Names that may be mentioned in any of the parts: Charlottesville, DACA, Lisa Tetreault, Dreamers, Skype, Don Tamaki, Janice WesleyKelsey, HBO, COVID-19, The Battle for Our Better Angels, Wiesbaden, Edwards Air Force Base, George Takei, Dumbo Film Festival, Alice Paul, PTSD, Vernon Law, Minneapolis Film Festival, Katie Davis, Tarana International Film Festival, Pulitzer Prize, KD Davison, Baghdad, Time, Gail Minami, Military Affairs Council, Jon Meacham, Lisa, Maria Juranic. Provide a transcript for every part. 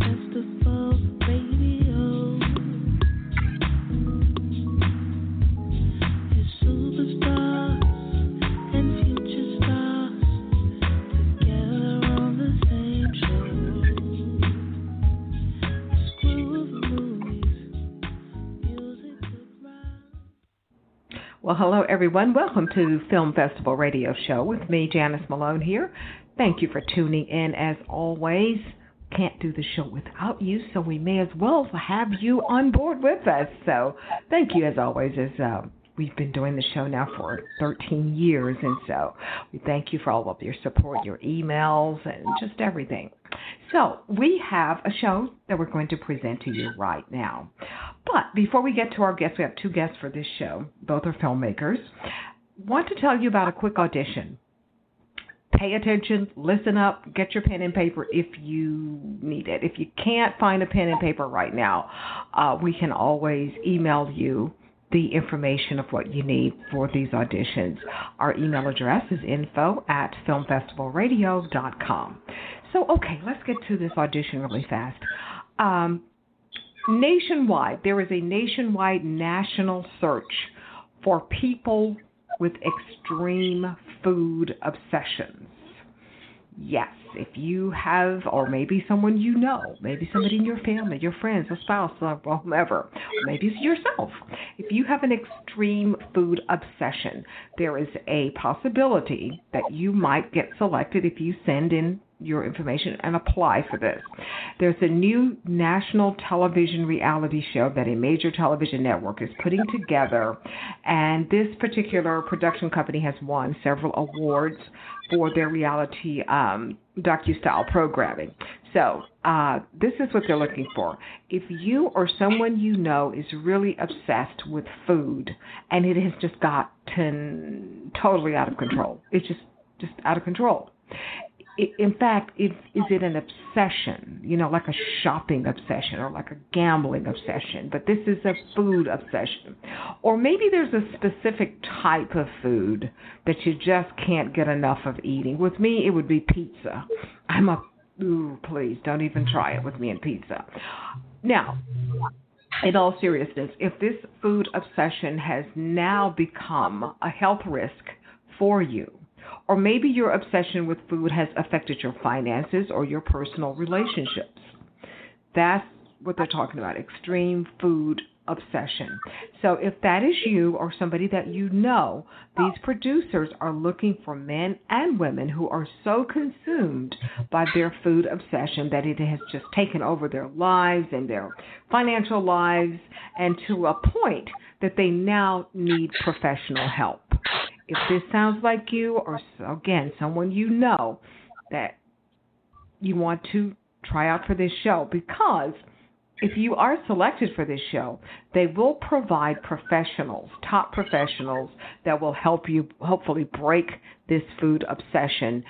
Film Festival Radio, your superstars and future stars together on the same show. Well, hello, everyone. Welcome to Film Festival Radio Show with me, Janice Malone here. Thank you for tuning in, as always. Can't do the show without you, so we may as well have you on board with us. So thank you, as always, as we've been doing the show now for 13 years, and so we thank you for all of your support, your emails, and just everything. So we have a show that we're going to present to you right now. But before we get to our guests, we have two guests for this show. Both are filmmakers. Want to tell you about a quick audition. Pay attention, listen up, get your pen and paper if you need it. If you can't find a pen and paper right now, we can always email you the information of what you need for these auditions. Our email address is info@filmfestivalradio.com. So, okay, let's get to this audition really fast. Nationwide, there is a nationwide national search for people with extreme food obsessions. Yes, if you have, or maybe someone you know, maybe somebody in your family, your friends, a spouse, or whomever, maybe it's yourself. If you have an extreme food obsession, there is a possibility that you might get selected if you send in your information and apply for this. There's a new national television reality show that a major television network is putting together, and this particular production company has won several awards for their reality docu-style programming. So this is what they're looking for. If you or someone you know is really obsessed with food and it has just gotten totally out of control, it's just out of control. In fact, is it an obsession, you know, like a shopping obsession or like a gambling obsession, but this is a food obsession. Or maybe there's a specific type of food that you just can't get enough of eating. With me, it would be pizza. Ooh, please, don't even try it with me and pizza. Now, in all seriousness, if this food obsession has now become a health risk for you, or maybe your obsession with food has affected your finances or your personal relationships. That's what they're talking about, extreme food obsession. So if that is you or somebody that you know, these producers are looking for men and women who are so consumed by their food obsession that it has just taken over their lives and their financial lives, and to a point that they now need professional help. If this sounds like you or, again, someone you know, that you want to try out for this show, because if you are selected for this show, they will provide professionals, top professionals, that will help you hopefully break this food obsession,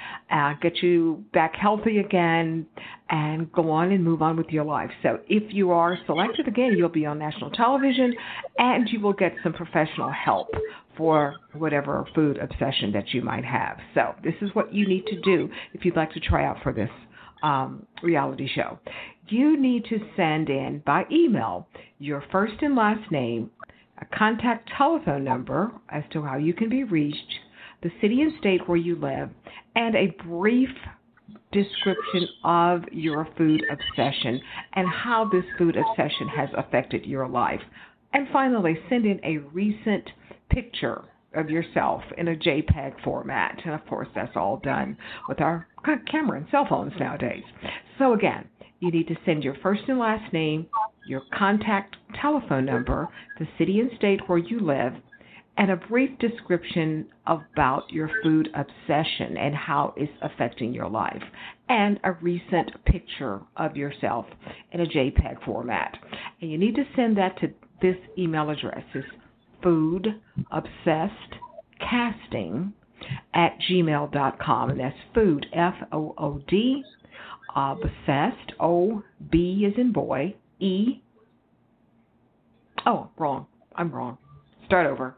get you back healthy again, and go on and move on with your life. So if you are selected, again, you'll be on national television, and you will get some professional help for whatever food obsession that you might have. So this is what you need to do if you'd like to try out for this reality show. You need to send in by email your first and last name, a contact telephone number as to how you can be reached, the city and state where you live, and a brief description of your food obsession and how this food obsession has affected your life. And finally, send in a recent picture of yourself in a JPEG format. And, of course, that's all done with our camera and cell phones nowadays. So, again, you need to send your first and last name, your contact telephone number, the city and state where you live, and a brief description about your food obsession and how it's affecting your life, and a recent picture of yourself in a JPEG format. And you need to send that to this email address. It's foodobsessedkd foodcasting@gmail.com, and that's food, F-O-O-D, obsessed, O-B as in boy, E. Oh, wrong. I'm wrong. Start over.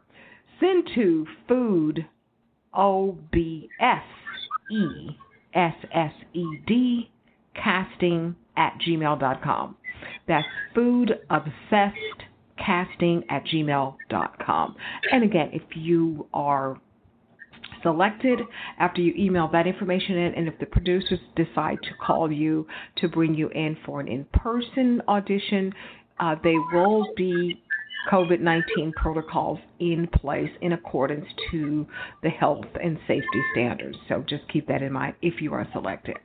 Send to food, O-B-S-E-S-S-E-D, casting@gmail.com. That's foodobsessedcasting@gmail.com. And again, if you are selected, after you email that information in, and if the producers decide to call you to bring you in for an in-person audition, they will be COVID-19 protocols in place in accordance to the health and safety standards. So just keep that in mind if you are selected.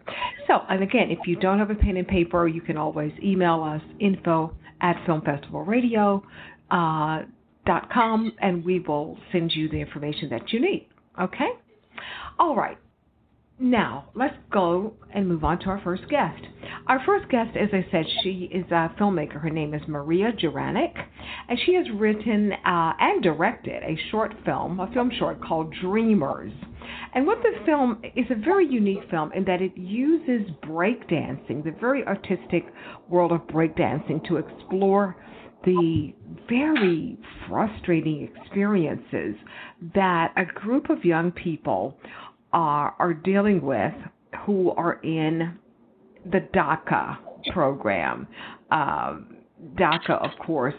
So, and again, if you don't have a pen and paper, you can always email us, info@filmfestivalradio.com, and we will send you the information that you need. Okay? All right. Now, let's go and move on to our first guest. Our first guest, as I said, she is a filmmaker. Her name is Maria Juranic, and she has written and directed a film short called Dreamers. And what the film is, a very unique film in that it uses breakdancing, the very artistic world of breakdancing, to explore the very frustrating experiences that a group of young people are dealing with who are in the DACA program. DACA, of course,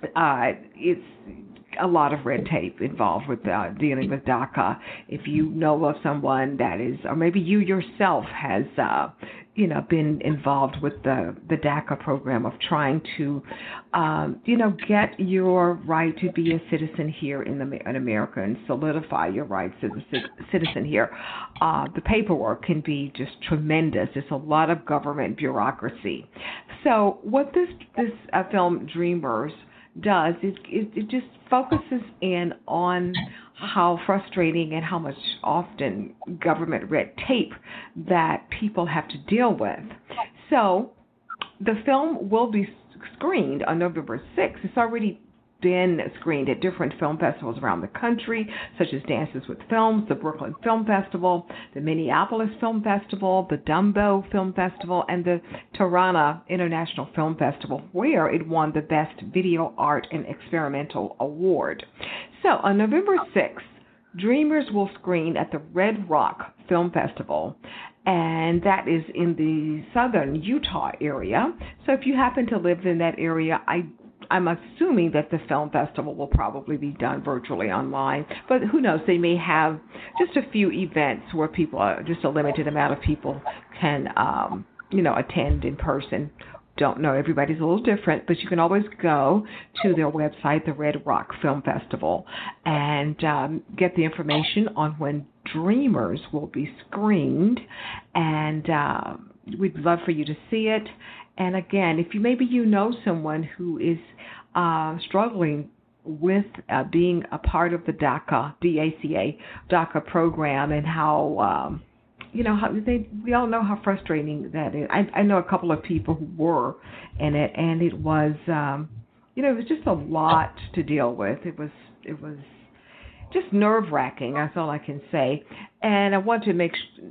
it's a lot of red tape involved with dealing with DACA. If you know of someone that is, or maybe you yourself has, been involved with the DACA program of trying to, get your right to be a citizen here in America and solidify your rights as a citizen here. The paperwork can be just tremendous. It's a lot of government bureaucracy. So what this film Dreamers does is it just focuses in on how frustrating and how much often government red tape that people have to deal with. So the film will be screened on November 6th. It's already been screened at different film festivals around the country, such as Dances with Films, the Brooklyn Film Festival, the Minneapolis Film Festival, the Dumbo Film Festival, and the Tarana International Film Festival, where it won the Best Video Art and Experimental Award. So on November 6th, Dreamers will screen at the Red Rock Film Festival, and that is in the southern Utah area. So if you happen to live in that area, I'm assuming that the film festival will probably be done virtually online, but who knows? They may have just a few events where just a limited amount of people can, attend in person. Don't know. Everybody's a little different, but you can always go to their website, the Red Rock Film Festival, and get the information on when Dreamers will be screened, and we'd love for you to see it. And again, if you know someone who is struggling with being a part of the DACA program, and how we all know how frustrating that is. I know a couple of people who were in it, and it was it was just a lot to deal with. It was just nerve-wracking, that's all I can say. And I want to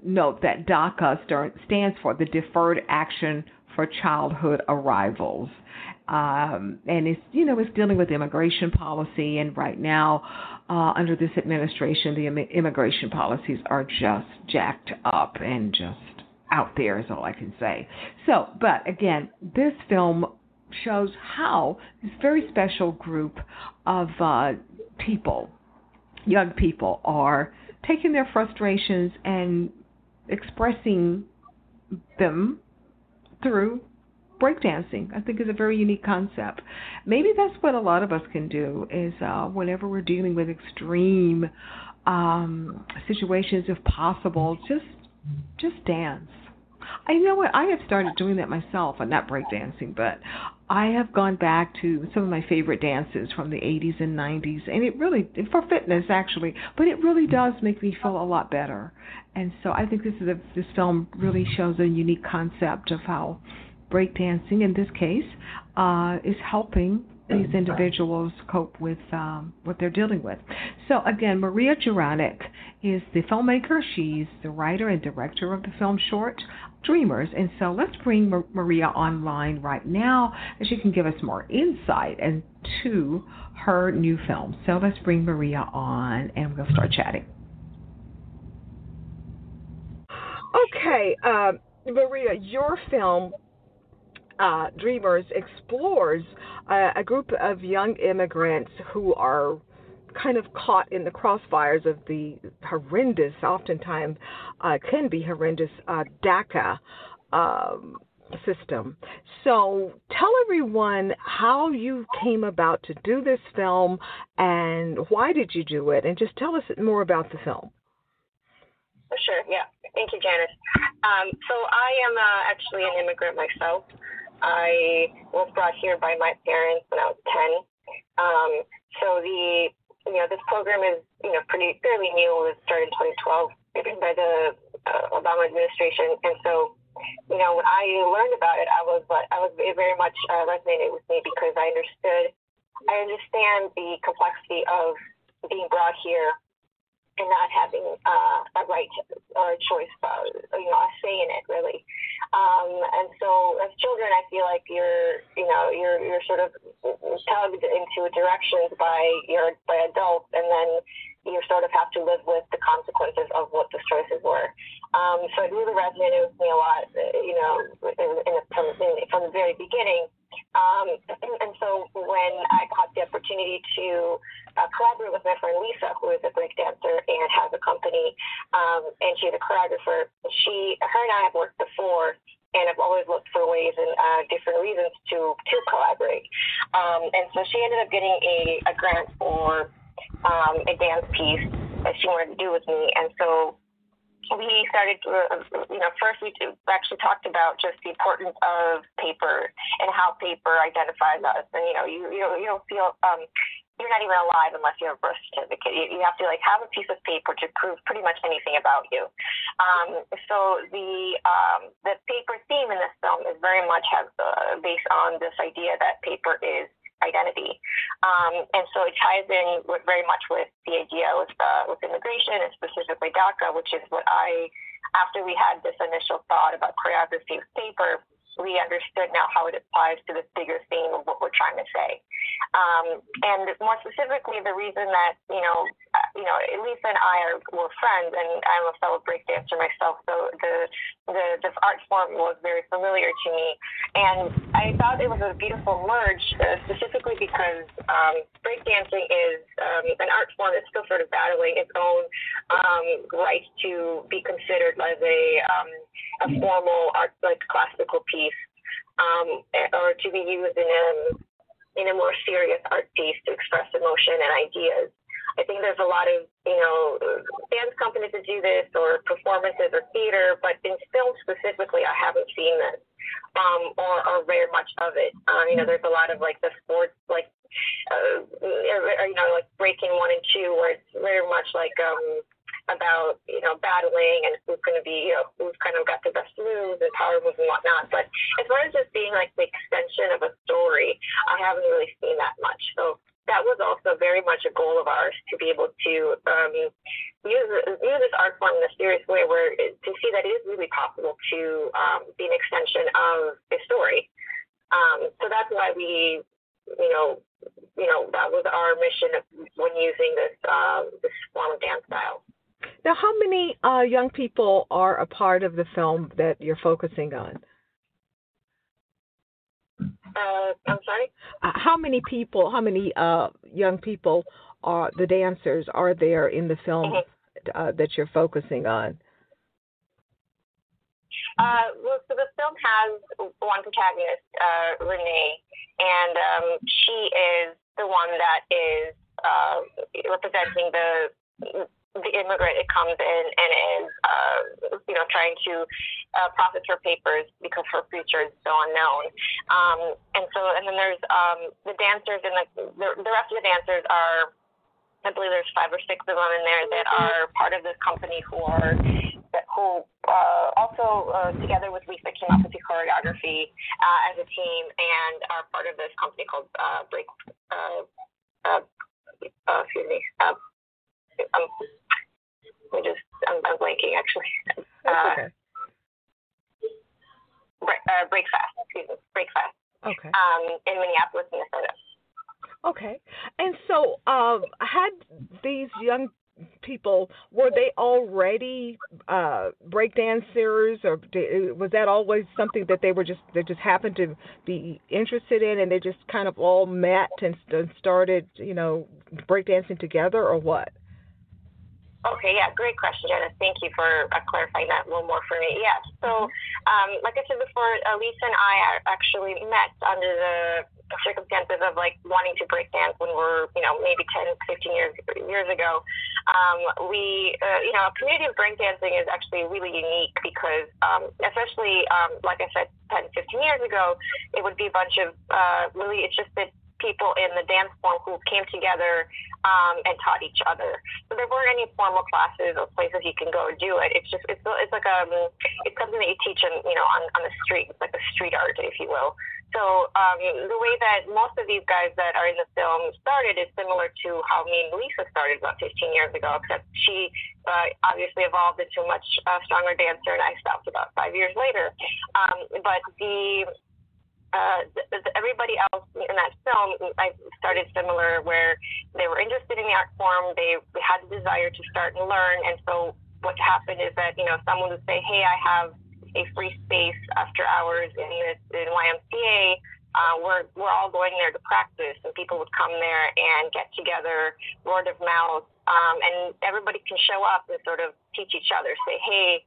note that DACA stands for the Deferred Action for Childhood Arrivals. And it's dealing with immigration policy. And right now, under this administration, the immigration policies are just jacked up and just out there is all I can say. So, but again, this film shows how this very special group of people, young people, are taking their frustrations and expressing them through breakdancing. I think is a very unique concept. Maybe that's what a lot of us can do is whenever we're dealing with extreme situations, if possible, just dance. I know what I have started doing that myself, and not breakdancing, but I have gone back to some of my favorite dances from the 80s and 90s, and it really, for fitness actually, but it really does make me feel a lot better. And so I think this film really shows a unique concept of how breakdancing, in this case, is helping these individuals cope with what they're dealing with. So, again, Maria Juranic is the filmmaker. She's the writer and director of the film short, Dreamers. And so let's bring Maria online right now, and she can give us more insight into her new film. So let's bring Maria on, and we'll start chatting. Okay, Maria, your film, Dreamers, explores a group of young immigrants who are kind of caught in the crossfires of the horrendous, oftentimes can be horrendous, DACA system. So tell everyone how you came about to do this film and why did you do it, and just tell us more about the film. Sure, yeah. Thank you, Janice. So I am actually an immigrant myself. I was brought here by my parents when I was 10. So this program is fairly new. It started in 2012 by the Obama administration, and so when I learned about it, I was it very much resonated with me because I understand the complexity of being brought here and not having a right or a choice, a say in it, really. And so as children, I feel like you're sort of tugged into directions by adults, and then you sort of have to live with the consequences of what those choices were. So it really resonated with me a lot, from the very beginning. And so when I got the opportunity to collaborate with my friend Lisa, who is a break dancer and has a company, and she's a choreographer, her and I have worked before, and I've always looked for ways and different reasons to collaborate. And so she ended up getting a grant for a dance piece that she wanted to do with me, and so we started, first we actually talked about just the importance of paper and how paper identifies us. And, you don't feel, you're not even alive unless you have a birth certificate. You have to, have a piece of paper to prove pretty much anything about you. So the paper theme in this film is very much based on this idea that paper is identity, and so it ties in very much with the idea with immigration and specifically DACA, which is what after we had this initial thought about choreography with paper, we understood now how it applies to this bigger theme of what we're trying to say, and more specifically, the reason that Lisa and I were friends, and I'm a fellow breakdancer myself, so this art form was very familiar to me, and I thought it was a beautiful merge, specifically because breakdancing is an art form that's still sort of battling its own right to be considered as a formal art, like classical piece. Or to be used in a more serious art piece to express emotion and ideas. I think there's a lot of dance companies that do this, or performances, or theater, but in film specifically, I haven't seen this or very much of it. There's a lot of the sports, breaking one and two, where it's very much about battling and who's going to be who's kind of got the best moves and power moves and whatnot. But as far as just being the extension of a story, I haven't really seen that much. So that was also very much a goal of ours, to be able to use this art form in a serious way, to see that it is really possible to be an extension of a story. So that's why we that was our mission when using this form of dance style. Now, how many young people are a part of the film that you're focusing on? I'm sorry? How many young people are the dancers are there in the film that you're focusing on? So the film has one protagonist, Renee, and she is the one that is representing the immigrant that comes in and is, trying to process her papers because her future is so unknown. And then there's the dancers, and the rest of the dancers are, I believe there's 5 or 6 of them in there that are part of this company who also together with Lisa came up with the choreography photography as a team and are part of this company called I'm blanking actually. Okay. Breakfast, excuse me, Breakfast. Okay. In Minneapolis, Minnesota. Okay. And so had these young people, were they already breakdancers, or was that always something that they just happened to be interested in, and they just kind of all met and started, breakdancing together, or what? Okay, yeah, great question, Janice. Thank you for clarifying that a little more for me. Yeah, so like I said before, Lisa and I actually met under the circumstances of wanting to break dance when we're, maybe 10, 15 years ago. A community of breakdancing is actually really unique because, especially, like I said, 10, 15 years ago, it would be a bunch of really interested people in the dance form who came together and taught each other. So there weren't any formal classes or places you can go do it. It's just it's something that you teach on the street. It's like a street art, if you will. So the way that most of these guys that are in the film started is similar to how me and Lisa started about 15 years ago, except she obviously evolved into a much stronger dancer, and I stopped about 5 years later. But everybody else in that film, I started similar, where they were interested in the art form, they had the desire to start and learn, and so what happened is that, someone would say, hey, I have a free space after hours in YMCA, we're all going there to practice, and people would come there and get together, word of mouth, and everybody can show up and sort of teach each other, say, hey,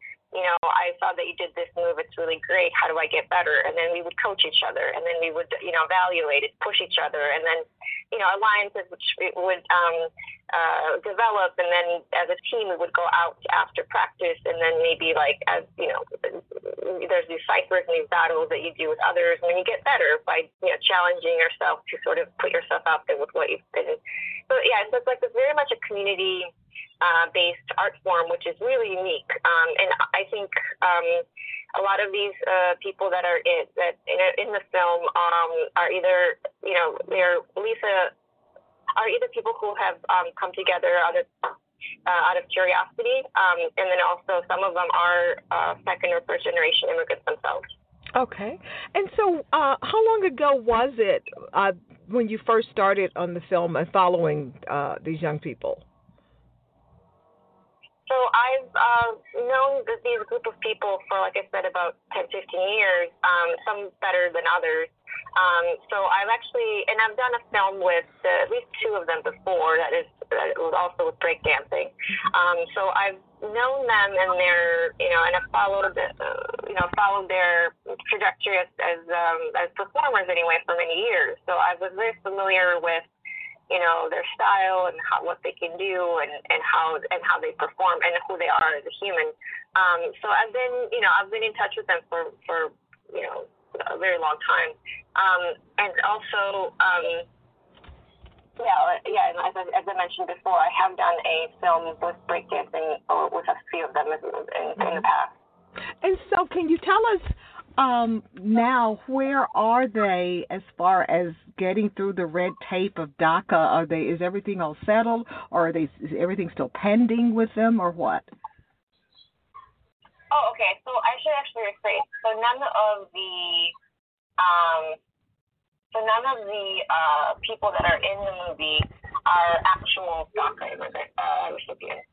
I saw that you did this move. It's really great. How do I get better? And then we would coach each other, and then we would, evaluate it, push each other, and then, alliances which would develop. And then as a team, we would go out after practice, and then maybe there's these ciphers and these battles that you do with others, and then you get better by challenging yourself to sort of put yourself out there with what you've been. So yeah, so it's like very much a community. Based art form, which is really unique, and I think a lot of these people that are in the film are either people who have come together out of curiosity, and then also some of them are second or first generation immigrants themselves. Okay, and so how long ago was it when you first started on the film and following these young people? So I've known these group of people for, like I said, about 10, 15 years, some better than others. So I've actually, and I've done a film with at least two of them before that was also with breakdancing. So I've known them and their, and I've followed their trajectory as performers anyway for many years. So I was very familiar with their style and what they can do and how they perform and who they are as a human. So I've been in touch with them for a very long time. And also, as I mentioned before, I have done a film with breakdancing or with a few of them in the past. And so can you tell us, now, where are they as far as getting through the red tape of DACA? Is everything all settled, or is everything still pending with them, or what? Oh, okay. So I should actually rephrase. So none of the people that are in the movie are actual DACA recipients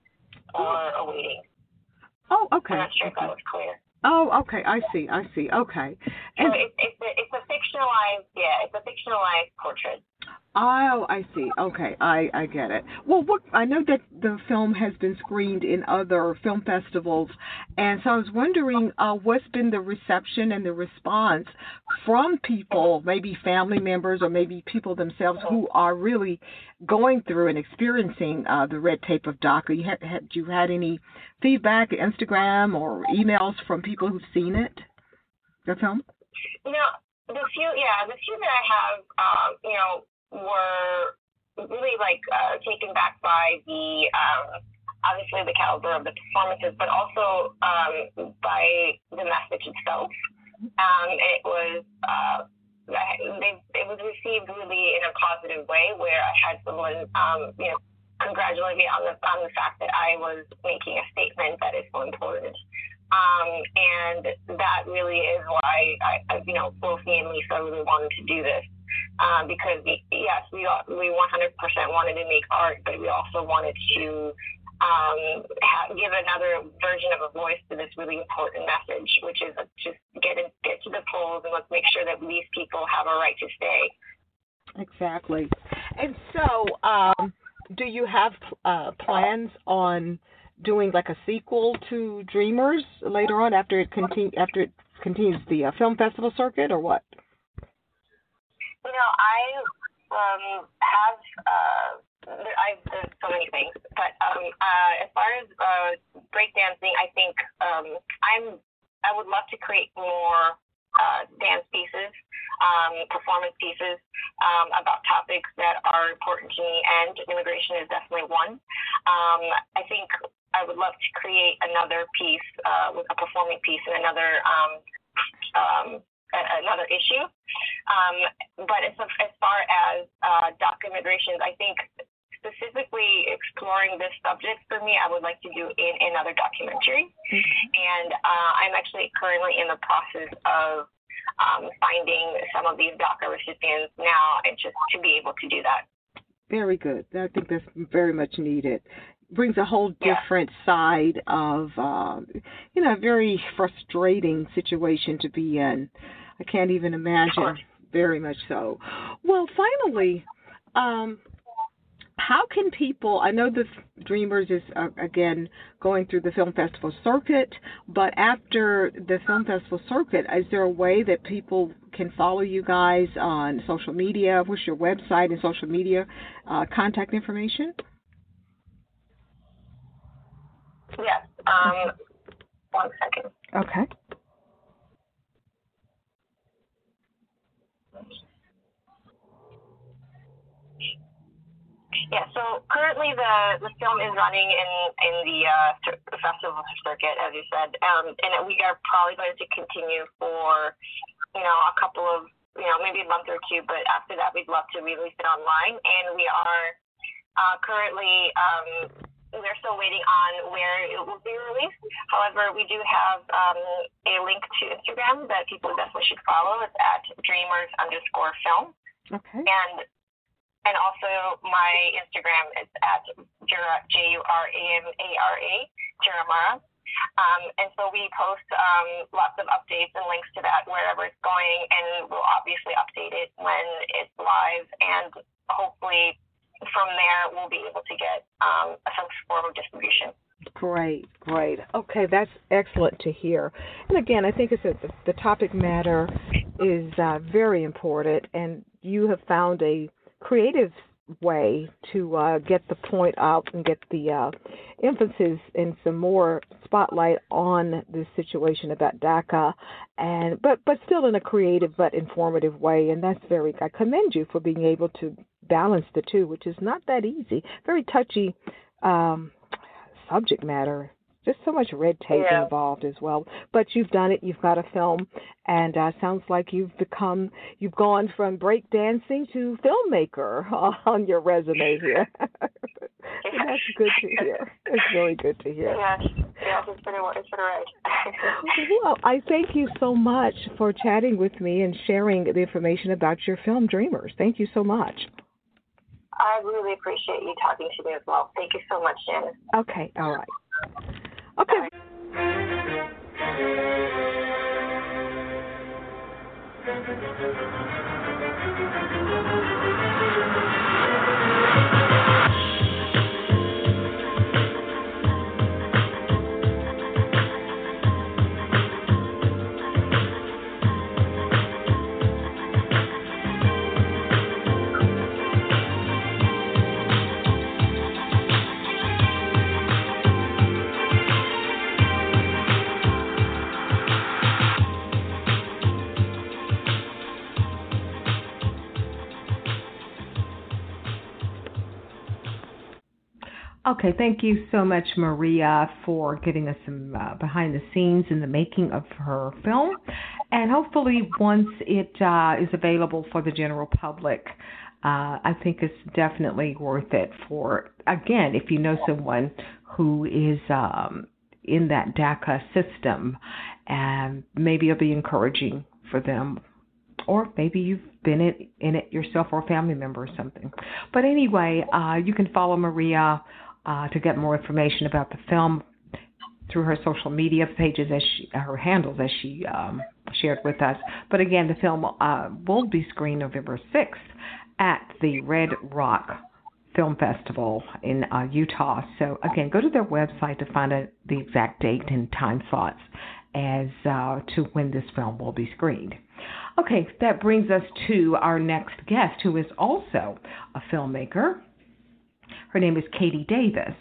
or awaiting. Oh, okay. I'm not sure if that was clear. Oh, okay. I see. Okay. And so it's a fictionalized portrait. Oh, I see. Okay, I get it. Well, I know that the film has been screened in other film festivals, and so I was wondering what's been the reception and the response from people, maybe family members or maybe people themselves who are really going through and experiencing the red tape of DACA. Have you had any feedback, Instagram or emails from people who've seen it, the film? The few that I have, were really taken back by the obviously the caliber of the performances, but also by the message itself. It was it was received really in a positive way, where I had someone congratulate me on the fact that I was making a statement that is so important. And that really is why I both me and Lisa really wanted to do this, because we 100% wanted to make art, but we also wanted to give another version of a voice to this really important message, which is just get to the polls and let's make sure that these people have a right to stay. Exactly. And so, do you have plans on doing like a sequel to Dreamers later on after it continues the film festival circuit, or what? There's so many things, but as far as breakdancing, I think I would love to create more dance pieces, performance pieces, about topics that are important to me, and immigration is definitely one. I think I would love to create another piece with a performing piece and another issue. But as far as DACA immigrations, I think specifically exploring this subject for me, I would like to do in another documentary. And I'm actually currently in the process of finding some of these DACA recipients now, and just to be able to do that. Very good. I think that's very much needed. Brings a whole different side of, a very frustrating situation to be in. I can't even imagine. Very much so. Well, finally, how can people, I know the Dreamers is, again, going through the film festival circuit, but after the film festival circuit, is there a way that people can follow you guys on social media? What's your website and social media contact information? Yes. One second. Okay. Yeah, so currently the film is running in the festival circuit, as you said, and we are probably going to continue for, a couple of, maybe a month or two, but after that we'd love to release it online, and we are currently, we're still waiting on where it will be released. However, we do have a link to Instagram that people definitely should follow. It's @Dreamers_film. Okay. And also my Instagram is @JURAMARA, Juramara. And so we post lots of updates and links to that wherever it's going, and we'll obviously update it when it's live. And hopefully from there we'll be able to get some form of distribution. Great. Okay, that's excellent to hear. And again, I think it's the topic matter is very important, and you have found a creative way to get the point out and get the emphasis and some more spotlight on this situation about DACA, and but still in a creative but informative way, and that's very. I commend you for being able to balance the two, which is not that easy. Very touchy subject matter. Just so much red tape involved as well. But you've done it. You've got a film. And sounds like you've gone from breakdancing to filmmaker on your resume here. That's good to hear. It's really good to hear. Yes, it's been right. Well, I thank you so much for chatting with me and sharing the information about your film, Dreamers. Thank you so much. I really appreciate you talking to me as well. Thank you so much, Janice. Okay, all right. Okay. Okay, thank you so much, Maria, for giving us some behind the scenes in the making of her film. And hopefully once it is available for the general public, I think it's definitely worth it for, again, if you know someone who is in that DACA system, and maybe it'll be encouraging for them. Or maybe you've been in it yourself or a family member or something. But anyway, you can follow Maria to get more information about the film through her social media pages, her handles as she shared with us. But again, the film will be screened November 6th at the Red Rock Film Festival in Utah. So again, go to their website to find out the exact date and time slots as to when this film will be screened. Okay, that brings us to our next guest, who is also a filmmaker. Her name is Katie Davis,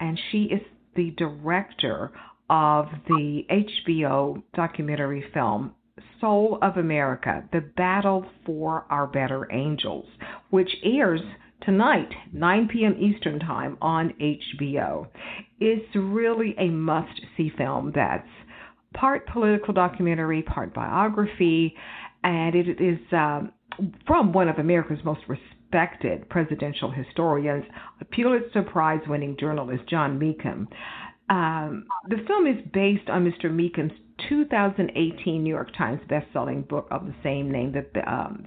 and she is the director of the HBO documentary film Soul of America, The Battle for Our Better Angels, which airs tonight, 9 p.m. Eastern Time on HBO. It's really a must-see film that's part political documentary, part biography, and it is from one of America's most respected presidential historians, Pulitzer Prize-winning journalist Jon Meacham. The film is based on Mr. Meacham's 2018 New York Times bestselling book of the same name,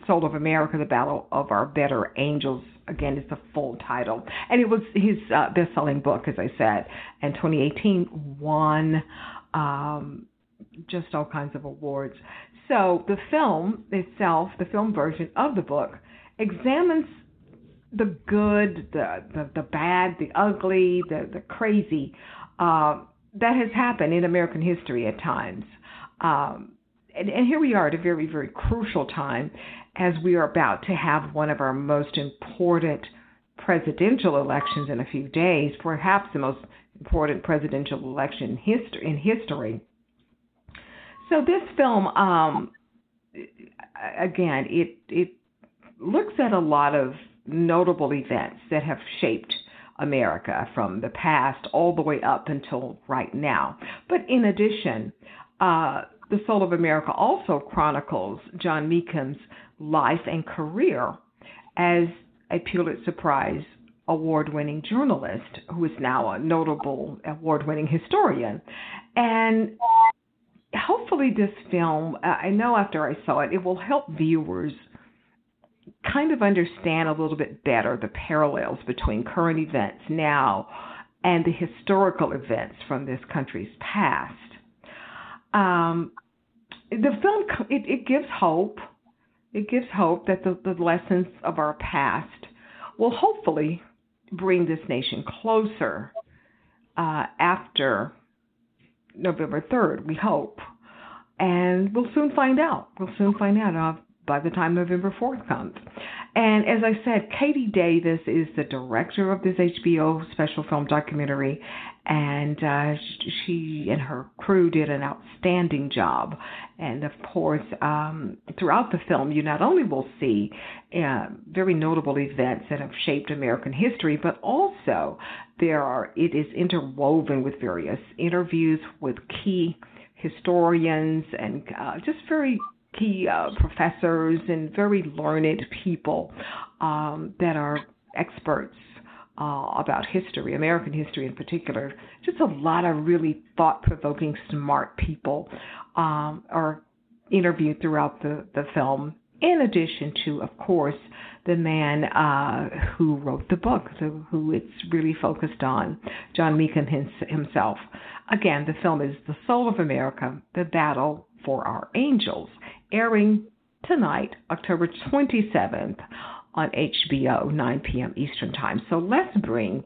Soul of America, The Battle of Our Better Angels. Again, it's the full title. And it was his bestselling book, as I said, and 2018 won just all kinds of awards. So the film itself, the film version of the book, examines the good, the bad, the ugly, the crazy that has happened in American history at times. And here we are at a very, very crucial time as we are about to have one of our most important presidential elections in a few days, perhaps the most important presidential election in history. So this film, again, it looks at a lot of notable events that have shaped America from the past all the way up until right now. But in addition, The Soul of America also chronicles Jon Meacham's life and career as a Pulitzer Prize award-winning journalist who is now a notable award-winning historian. And hopefully this film, I know after I saw it, it will help viewers kind of understand a little bit better the parallels between current events now and the historical events from this country's past. The film, it gives hope. It gives hope that the lessons of our past will hopefully bring this nation closer after November 3rd, we hope. And we'll soon find out. We'll soon find out by the time November 4th comes. And as I said, Katie Davis is the director of this HBO special film documentary, and she and her crew did an outstanding job. And of course, throughout the film, you not only will see very notable events that have shaped American history, but also it is interwoven with various interviews with key historians and just very key professors and very learned people that are experts about history, American history in particular. Just a lot of really thought-provoking, smart people are interviewed throughout the film, in addition to, of course, the man who wrote the book, who it's really focused on, Jon Meacham himself. Again, the film is The Soul of America, The Battle for Our Angels, airing tonight, October 27th, on HBO, 9 p.m. Eastern Time. So let's bring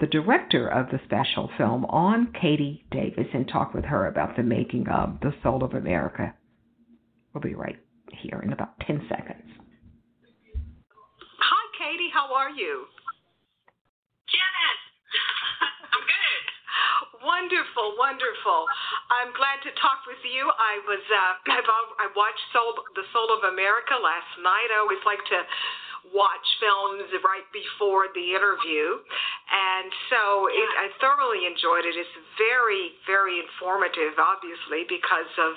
the director of the special film on, Katie Davis, and talk with her about the making of The Soul of America. We'll be right here in about 10 seconds. Hi, Katie. How are you? Janice, I'm good. Wonderful, wonderful. I'm glad to talk with you. I watched The Soul of America last night. I always like to watch films right before the interview, And so I thoroughly enjoyed it. It's very, very informative, obviously, because of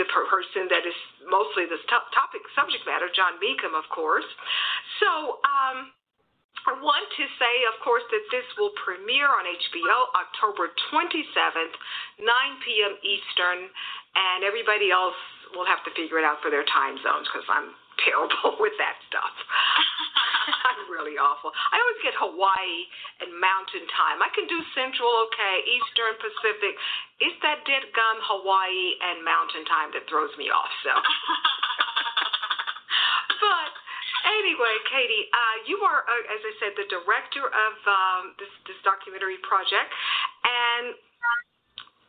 the person that is mostly the topic subject matter, Jon Meacham, of course. So I want to say, of course, that this will premiere on HBO October 27th, 9 p.m. Eastern, and everybody else will have to figure it out for their time zones because I'm terrible with that stuff. I'm really awful. I always get Hawaii and Mountain Time. I can do Central, okay, Eastern, Pacific. It's that dead gum Hawaii and Mountain Time that throws me off. So, but anyway, Katie, you are, as I said, the director of this documentary project, and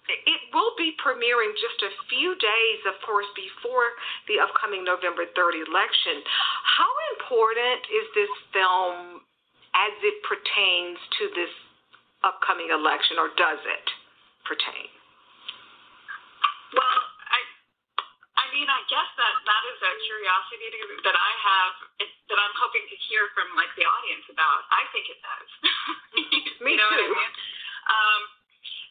it will be premiering just a few days, of course, before the upcoming November 3rd election. How important is this film as it pertains to this upcoming election, or does it pertain? Well, I guess that is a curiosity that I have, that I'm hoping to hear from, like, the audience about. I think it does. Me too. You know what I mean?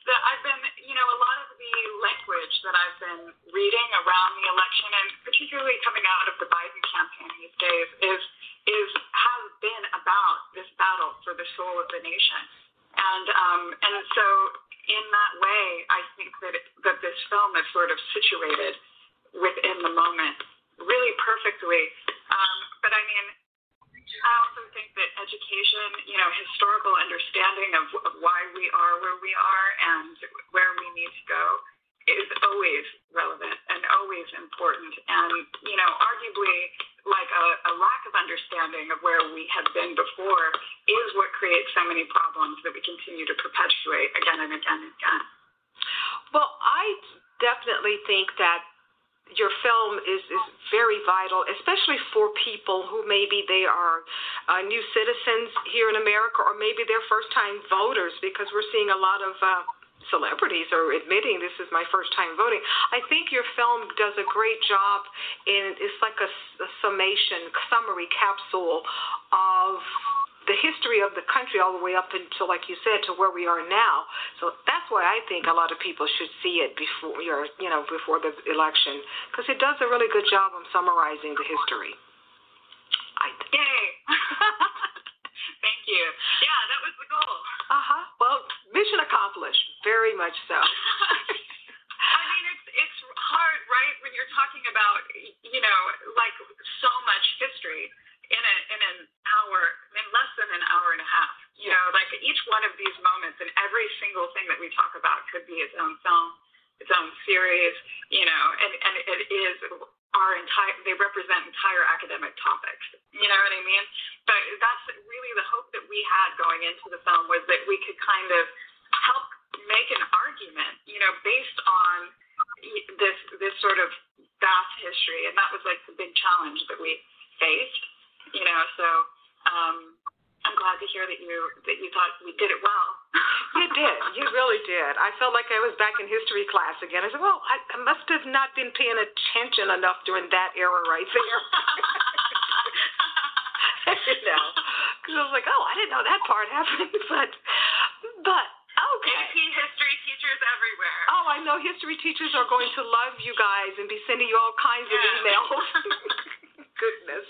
I've been, a lot of the language that I've been reading around the election, and particularly coming out of the Biden campaign these days, has been about this battle for the soul of the nation, and so in that way, I think that this film is sort of situated within the moment really perfectly. But I mean, I also think that education, historical understanding of why we are where we are and where we need to go is always relevant and always important. And, arguably, like a lack of understanding of where we have been before is what creates so many problems that we continue to perpetuate again and again and again. Well, I definitely think that your film is very vital, especially for people who maybe they are new citizens here in America, or maybe they're first-time voters, because we're seeing a lot of celebrities are admitting, this is my first time voting. I think your film does a great job, and it's like a summary capsule of the history of the country all the way up until, like you said, to where we are now. So that's why I think a lot of people should see it before the election, because it does a really good job of summarizing the history. Yay! Thank you. Yeah, that was the goal. Well, mission accomplished. Very much so. I mean, it's hard, right? When you're talking about like so much history. In less than an hour and a half. Like each one of these moments and every single thing that we talk about could be its own film, its own series, and it is they represent entire academic topics. You know what I mean? But that's really the hope that we had going into the film, was that we could kind of help make an argument, based on this sort of vast history. And that was like the big challenge that we faced. So I'm glad to hear that you thought we did it well. You did. You really did. I felt like I was back in history class again. I said, well, I must have not been paying attention enough during that era right there. Because I was like, oh, I didn't know that part happened. But okay. AP history teachers everywhere. Oh, I know history teachers are going to love you guys and be sending you all kinds of emails. Goodness.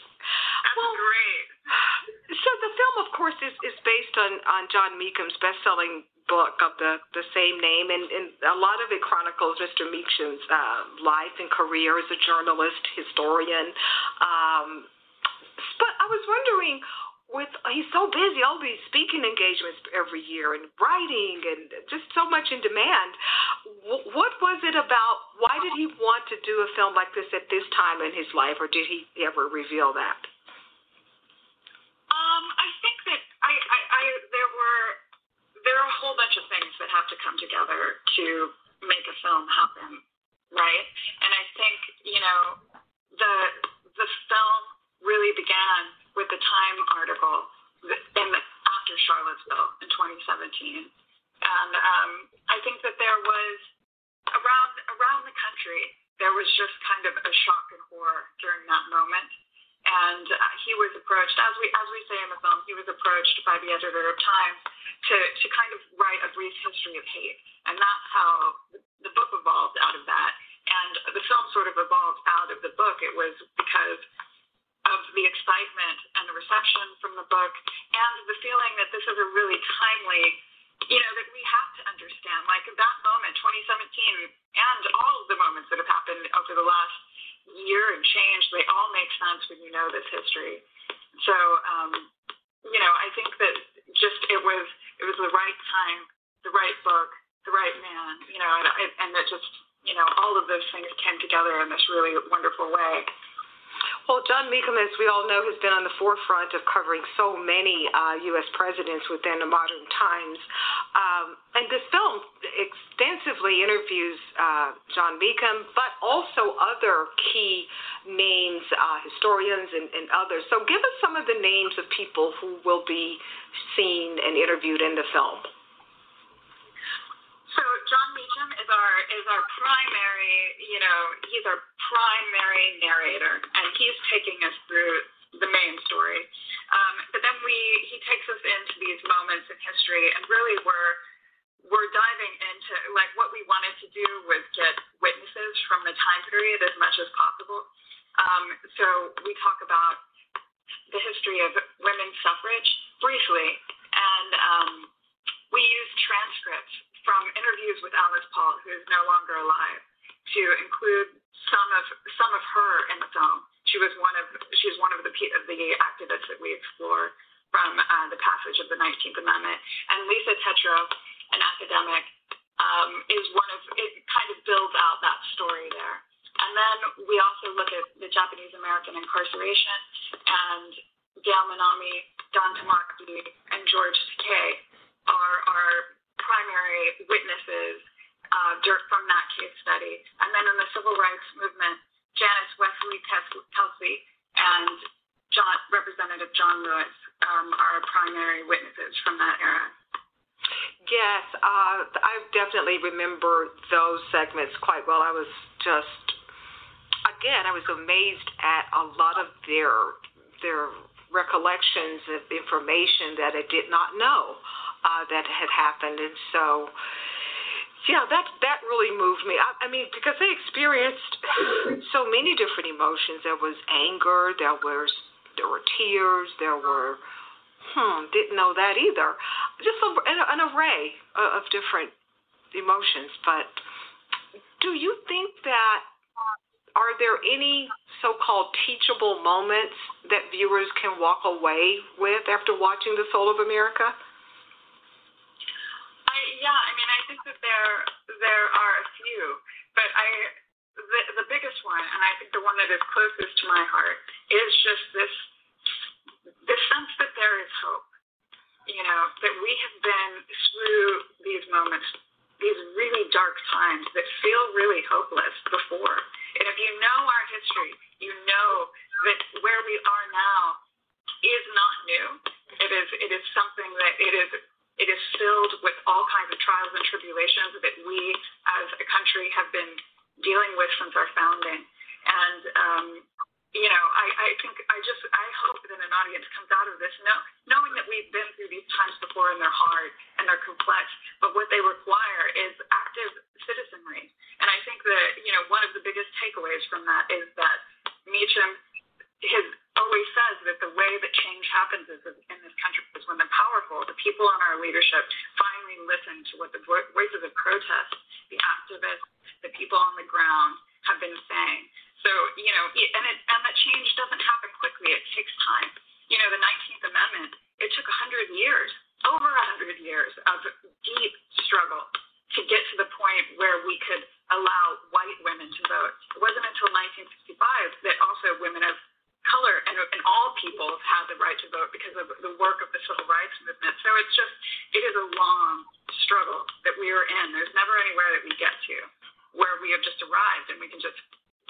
Well, great. So the film, of course, is based on Jon Meacham's best-selling book of the same name, and a lot of it chronicles Mr. Meacham's life and career as a journalist, historian. But I was wondering, he's so busy, all these speaking engagements every year and writing and just so much in demand, what was it about, why did he want to do a film like this at this time in his life, or did he ever reveal that? I think that there are a whole bunch of things that have to come together to make a film happen, right? And I think the film really began with the Time article after Charlottesville in 2017, and I think that there was around the country there was just kind of a shock and horror during that moment. And he was approached, as we say in the film, he was approached by the editor of Time to kind of write a brief history of hate. And that's how the book evolved out of that. And the film sort of evolved out of the book. It was because of the excitement and the reception from the book and the feeling that this is a really timely, you know, that we have to understand. Like that moment, 2017, and all of the moments that have happened over the last year and change, they all make sense when you know this history. So, you know, I think that just it was the right time, the right book, the right man, you know, and that just, you know, all of those things came together in this really wonderful way. Well, Jon Meacham, as we all know, has been on the forefront of covering so many U.S. presidents within the modern times. And this film extensively interviews Jon Meacham, but also other key names, historians and others. So give us some of the names of people who will be seen and interviewed in the film. So Jon Meacham is our primary, you know, he's our primary narrator, and he's taking us through the main story. But then he takes us into these moments in history, and really we're diving into, like, what we wanted to do was get witnesses from the time period as much as possible. So we talk about the history of women's suffrage briefly, and we use transcripts from interviews with Alice Paul, who is no longer alive, to include some of her in the film. She's one of the activists that we explore from the passage of the 19th Amendment. And Lisa Tetreault, an academic, kind of builds out that story there. And then we also look at the Japanese American incarceration and Gail Minami, Don Tamaki, and George Takei are our primary witnesses from that case study. And then in the civil rights movement, Janice WesleyKelsey and Representative John Lewis are primary witnesses from that era. Yes, I definitely remember those segments quite well. I was I was amazed at a lot of their recollections of information that I did not know that had happened. And so, yeah, that really moved me. I mean, because they experienced so many different emotions. There was anger, there were tears, didn't know that either. Just an array of different emotions. But do you think that, are there any so-called teachable moments that viewers can walk away with after watching The Soul of America? Yeah, I mean, I think that there are a few, but the biggest one, and I think the one that is closest to my heart, is just this sense that there is hope. You know, that we have been through these moments, these really dark times that feel really hopeless before, and if you know our history, you know that where we are now is not new. It is something that it is filled with all kinds of trials and tribulations that we as a country have been dealing with since our founding. And, you know, I hope that an audience comes out of this knowing that we've been through these times before, and they're hard and they're complex, but what they require is active citizenry. And I think that, you know, one of the biggest takeaways from that is that Meacham always says that the way that change happens is in this country is when the powerful, the people in our leadership, finally listen to what the voices of protest, the activists, the people on the ground have been saying. So, you know, and that change doesn't happen quickly. It takes time. You know, the 19th Amendment, it took 100 years, over 100 years of deep struggle to get to the point where we could allow white women to vote. It wasn't until 1965 that also women of color and all people have had the right to vote because of the work of the civil rights movement. So it's just, it is a long struggle that we are in. There's never anywhere that we get to where we have just arrived and we can just,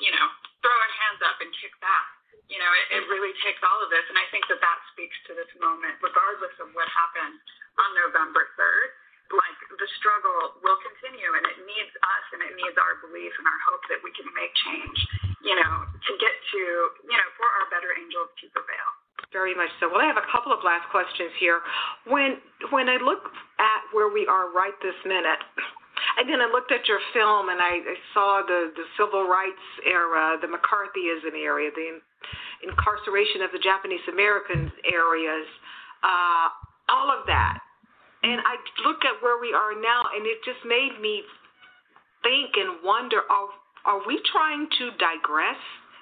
you know, throw our hands up and kick back. You know, it really takes all of this. And I think that speaks to this moment, regardless of what happened on November 3rd. Like, the struggle will continue, and it needs us, and it needs our belief and our hope that we can make change. to get to, for our better angels to prevail. Very much so. Well, I have a couple of last questions here. When I look at where we are right this minute, and then I looked at your film and I saw the civil rights era, the McCarthyism era, the incarceration of the Japanese American areas, all of that. And I look at where we are now, and it just made me think and wonder, are we trying to digress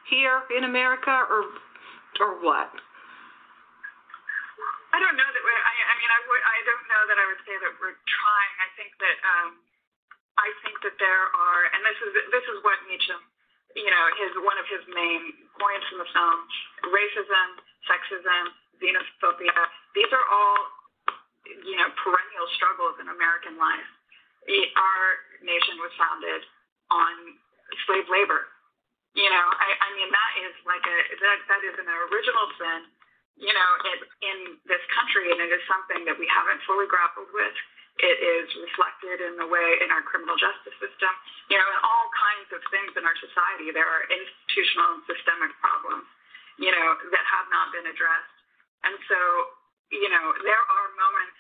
here in America or what? I don't know that I don't know that I would say that we're trying. I think that there are, and this is what Meacham, one of his main points in the film, racism, sexism, xenophobia. These are all, perennial struggles in American life. Our nation was founded on slave labor. That is that is an original sin, in this country, and it is something that we haven't fully grappled with. It is reflected in the way in our criminal justice system, in all kinds of things in our society. There are institutional and systemic problems, that have not been addressed. And so, there are moments,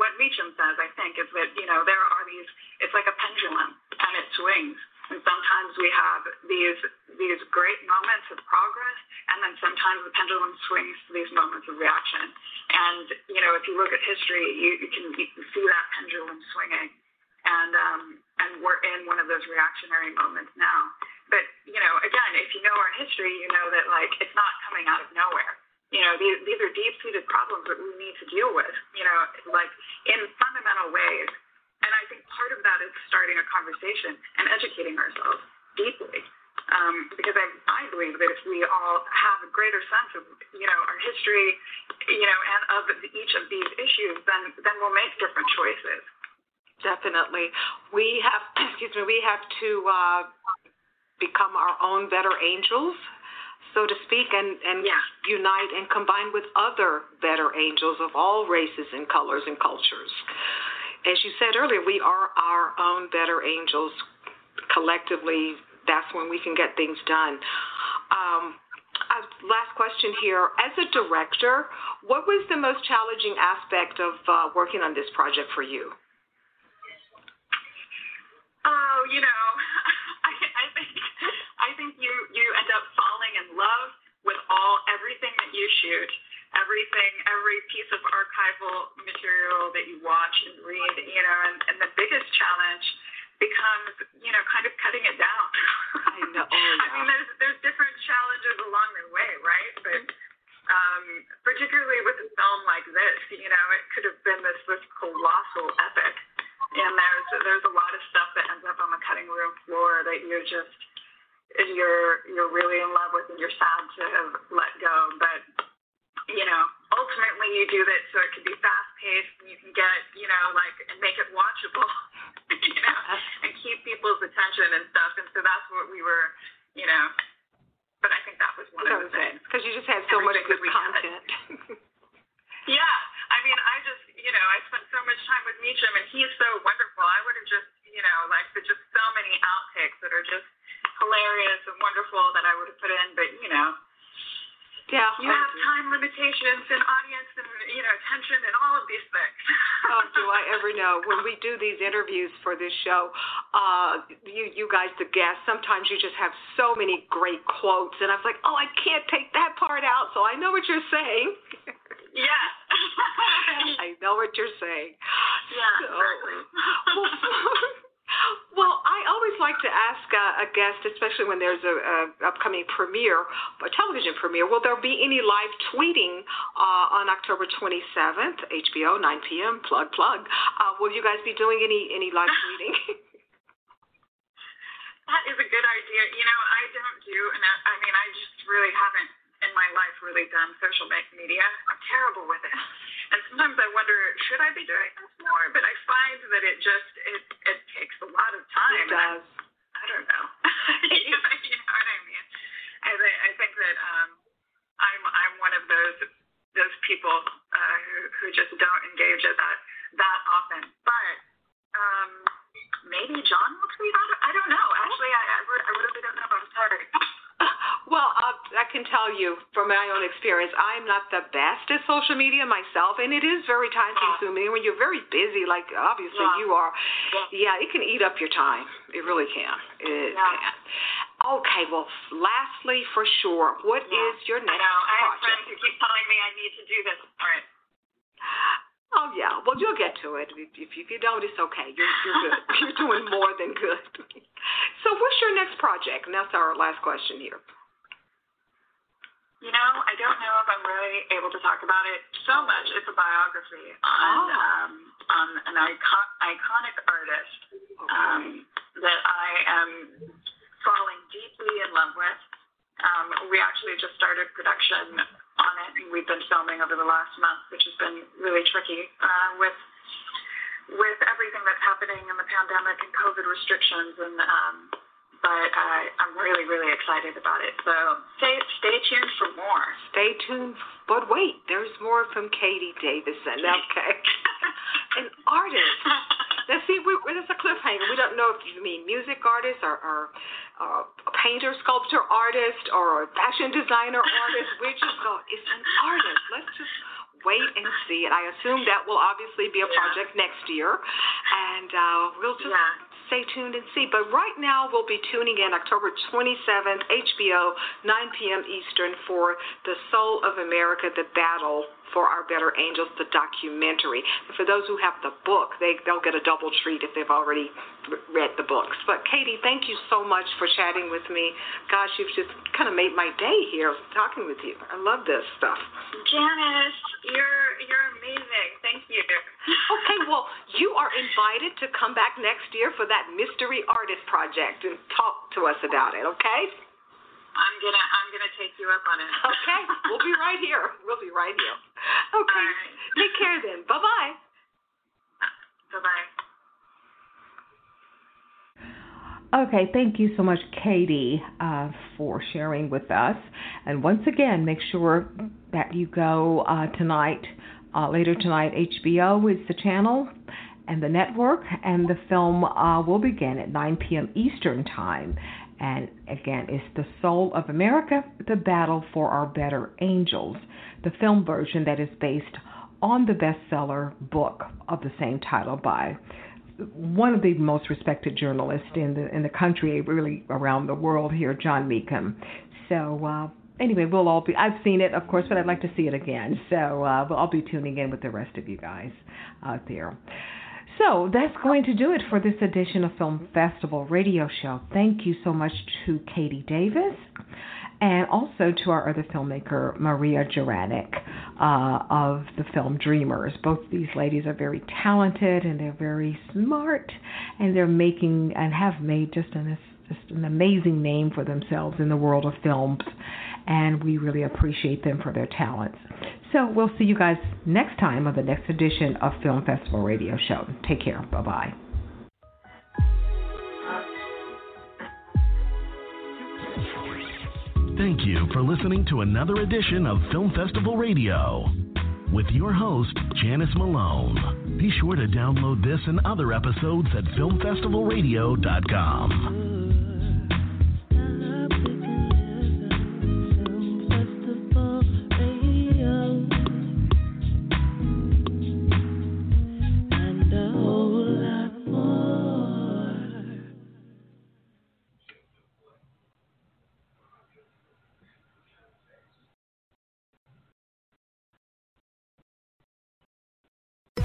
what Meacham says, I think, is that, there are these, it's like a pendulum and it swings. And sometimes we have these great moments of progress, and then sometimes the pendulum swings to these moments of reaction. And, if you look at history, you can see that pendulum swinging. And we're in one of those reactionary moments now. But, again, if you know our history, you know that, it's not coming out of nowhere. These are deep-seated problems that we need to deal with, in fundamental ways. And I think part of that is starting a conversation and educating ourselves deeply, because I believe that if we all have a greater sense of, our history, and of each of these issues, then we'll make different choices. Definitely. We have to become our own better angels, so to speak, and yeah. Unite and combine with other better angels of all races and colors and cultures. As you said earlier, we are our own better angels collectively. That's when we can get things done. Last question here. As a director, what was the most challenging aspect of working on this project for you? Oh, I think you end up falling in love with everything that you shoot. Every piece of archival material that you watch and read, and the biggest challenge becomes, kind of cutting it down. I know. Yeah. I mean, there's different challenges along the way, right? But particularly with a film like this, it could have been this colossal epic, and there's a lot of stuff that ends up on the cutting room floor that you're really in love with, and you're sad to have let go, but. Ultimately you do that so it can be fast-paced and you can get, and make it watchable, and keep people's attention and stuff. And so that's what we were, but I think that was one of the things. Because you just had so much good content. Yeah. I mean, I spent so much time with Meacham, and he's so wonderful. I would have just, there's just so many outtakes that are just hilarious and wonderful that I would have put in, but, Yeah, you have time limitations and audience and, attention and all of these things. Oh, do I ever know. When we do these interviews for this show, you guys, the guests, sometimes you just have so many great quotes. And I was like, oh, I can't take that part out, so I know what you're saying. Yeah. I know what you're saying. Yeah, exactly. Well, I always like to ask a guest, especially when there's an upcoming premiere, a television premiere, will there be any live tweeting on October 27th, HBO, 9 p.m., plug. Will you guys be doing any live tweeting? That is a good idea. I just really haven't in my life really done social media. I'm terrible with it. And sometimes I wonder, should I be doing this more? But I find that it takes a lot of time. It does. I don't know. You know what I mean? I think that I'm one of those people who just don't engage at that often. But maybe John will tweet out. I don't know. Actually, I really don't know. I'm sorry. can tell you from my own experience, I'm not the best at social media myself, and it is very time-consuming. When you're very busy, like obviously you are, it can eat up your time. It really can. It can. Okay, well, lastly, for sure, what is your next project? I have friends who keep telling me I need to do this for it. Oh, yeah. Well, you'll get to it. If you don't, it's okay. You're good. You're doing more than good. So what's your next project? And that's our last question here. You know, I don't know if I'm really able to talk about it so much. It's a biography on an iconic artist that I am falling deeply in love with. We actually just started production on it, and we've been filming over the last month, which has been really tricky with everything that's happening in the pandemic and COVID restrictions. And but I'm really, really excited about it. So stay tuned for more. Stay tuned, but wait, there's more from Katie Davison. Okay, an artist. Let's see, there's a cliffhanger. We don't know if you mean music artist or a painter, sculptor artist, or a fashion designer artist. We're just going, it's an artist. Let's just wait and see. And I assume that will obviously be a project next year. And we'll just stay tuned and see. But right now, we'll be tuning in October 27th, HBO, 9 p.m. Eastern, for The Soul of America, The Battle for Our Better Angels, the documentary. And for those who have the book, they'll get a double treat if they've already read the books. But, Katie, thank you so much for chatting with me. Gosh, you've just kind of made my day here talking with you. I love this stuff. Janice, you're amazing. Thank you. Okay, well, you are invited to come back next year for that mystery artist project and talk to us about it, okay? I'm gonna take you up on it. Okay, we'll be right here. Okay, take care then. Bye-bye. Bye-bye. Okay, thank you so much, Katie, for sharing with us. And once again, make sure that you go tonight, later tonight. HBO is the channel and the network, and the film will begin at 9 p.m. Eastern Time. And again, it's The Soul of America, The Battle for Our Better Angels, the film version that is based on the bestseller book of the same title by one of the most respected journalists in the country, really around the world here, Jon Meacham. So anyway, I've seen it, of course, but I'd like to see it again. So we'll all be tuning in with the rest of you guys out there. So that's going to do it for this edition of Film Festival Radio Show. Thank you so much to Katie Davis and also to our other filmmaker, Maria Juranic, of the film Dreamers. Both these ladies are very talented and they're very smart, and they're making and have made just an amazing name for themselves in the world of films, and we really appreciate them for their talents. So we'll see you guys next time on the next edition of Film Festival Radio Show. Take care. Bye-bye. Thank you for listening to another edition of Film Festival Radio with your host, Janice Malone. Be sure to download this and other episodes at filmfestivalradio.com.